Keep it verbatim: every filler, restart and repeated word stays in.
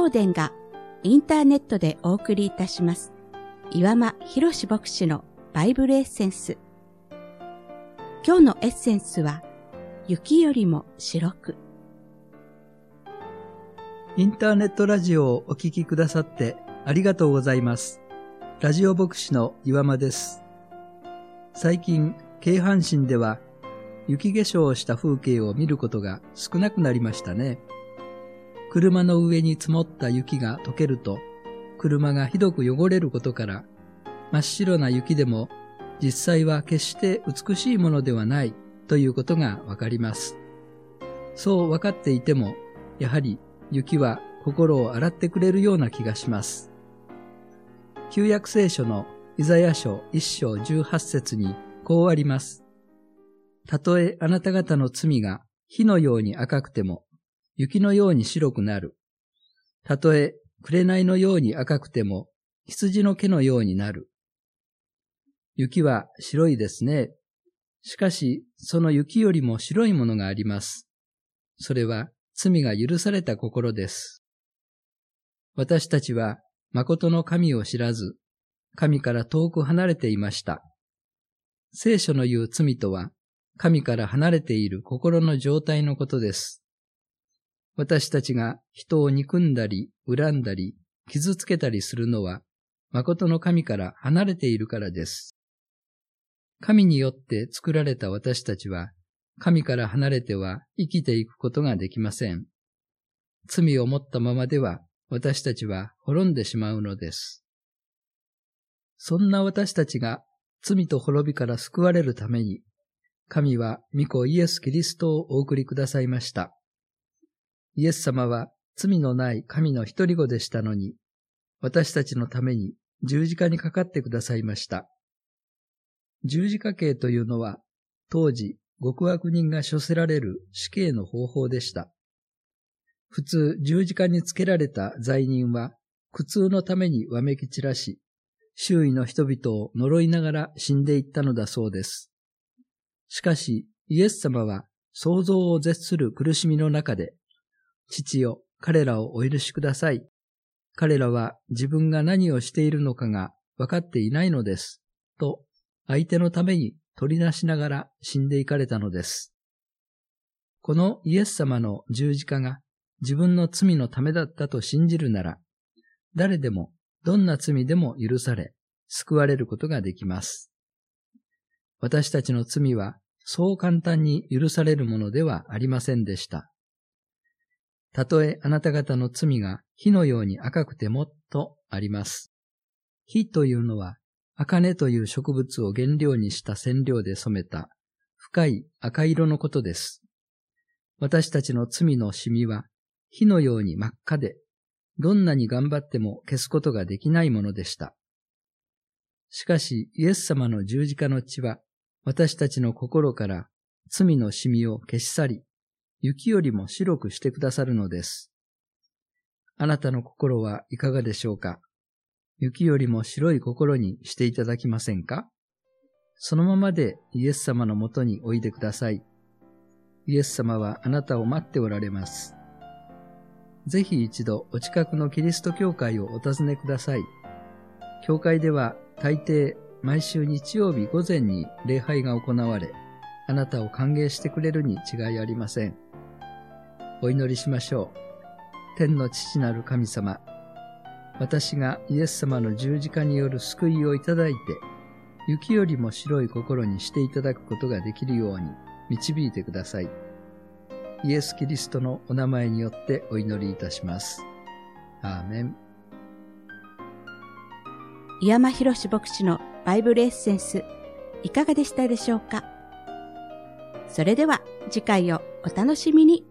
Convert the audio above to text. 報伝がインターネットでお送りいたします岩間博志牧師のバイブルエッセンス。今日のエッセンスは雪よりも白く。インターネットラジオをお聞きくださってありがとうございます。ラジオ牧師の岩間です。最近、京阪神では雪化粧をした風景を見ることが少なくなりましたね。車の上に積もった雪が溶けると、車がひどく汚れることから、真っ白な雪でも実際は決して美しいものではないということがわかります。そうわかっていても、やはり雪は心を洗ってくれるような気がします。旧約聖書のイザヤ書一章十八節にこうあります。たとえあなた方の罪が火のように赤くても、雪のように白くなる。たとえ紅のように赤くても、羊の毛のようになる。雪は白いですね。しかし、その雪よりも白いものがあります。それは罪が許された心です。私たちは誠の神を知らず、神から遠く離れていました。聖書の言う罪とは、神から離れている心の状態のことです。私たちが人を憎んだり、恨んだり、傷つけたりするのは、誠の神から離れているからです。神によって作られた私たちは、神から離れては生きていくことができません。罪を持ったままでは私たちは滅んでしまうのです。そんな私たちが罪と滅びから救われるために、神は御子イエス・キリストをお送りくださいました。イエス様は罪のない神の一人子でしたのに、私たちのために十字架にかかってくださいました。十字架刑というのは、当時、極悪人が処せられる死刑の方法でした。普通、十字架につけられた罪人は、苦痛のためにわめき散らし、周囲の人々を呪いながら死んでいったのだそうです。しかし、イエス様は、想像を絶する苦しみの中で、父よ、彼らをお許しください。彼らは自分が何をしているのかが分かっていないのです、と、相手のために取りなしながら死んでいかれたのです。このイエス様の十字架が自分の罪のためだったと信じるなら、誰でもどんな罪でも許され、救われることができます。私たちの罪はそう簡単に許されるものではありませんでした。たとえあなた方の罪が火のように赤くてもとあります。火というのは、茜という植物を原料にした染料で染めた深い赤色のことです。私たちの罪のシミは火のように真っ赤で、どんなに頑張っても消すことができないものでした。しかしイエス様の十字架の血は私たちの心から罪のシミを消し去り、雪よりも白くしてくださるのです。あなたの心はいかがでしょうか？雪よりも白い心にしていただきませんか？そのままでイエス様のもとにおいでください。イエス様はあなたを待っておられます。ぜひ一度お近くのキリスト教会をお訪ねください。教会では大抵毎週日曜日午前に礼拝が行われ、あなたを歓迎してくれるに違いありません。お祈りしましょう。天の父なる神様、私がイエス様の十字架による救いをいただいて、雪よりも白い心にしていただくことができるように導いてください。イエス・キリストのお名前によってお祈りいたします。アーメン。岩間博志牧師のバイブルエッセンス、いかがでしたでしょうか？それでは次回をお楽しみに。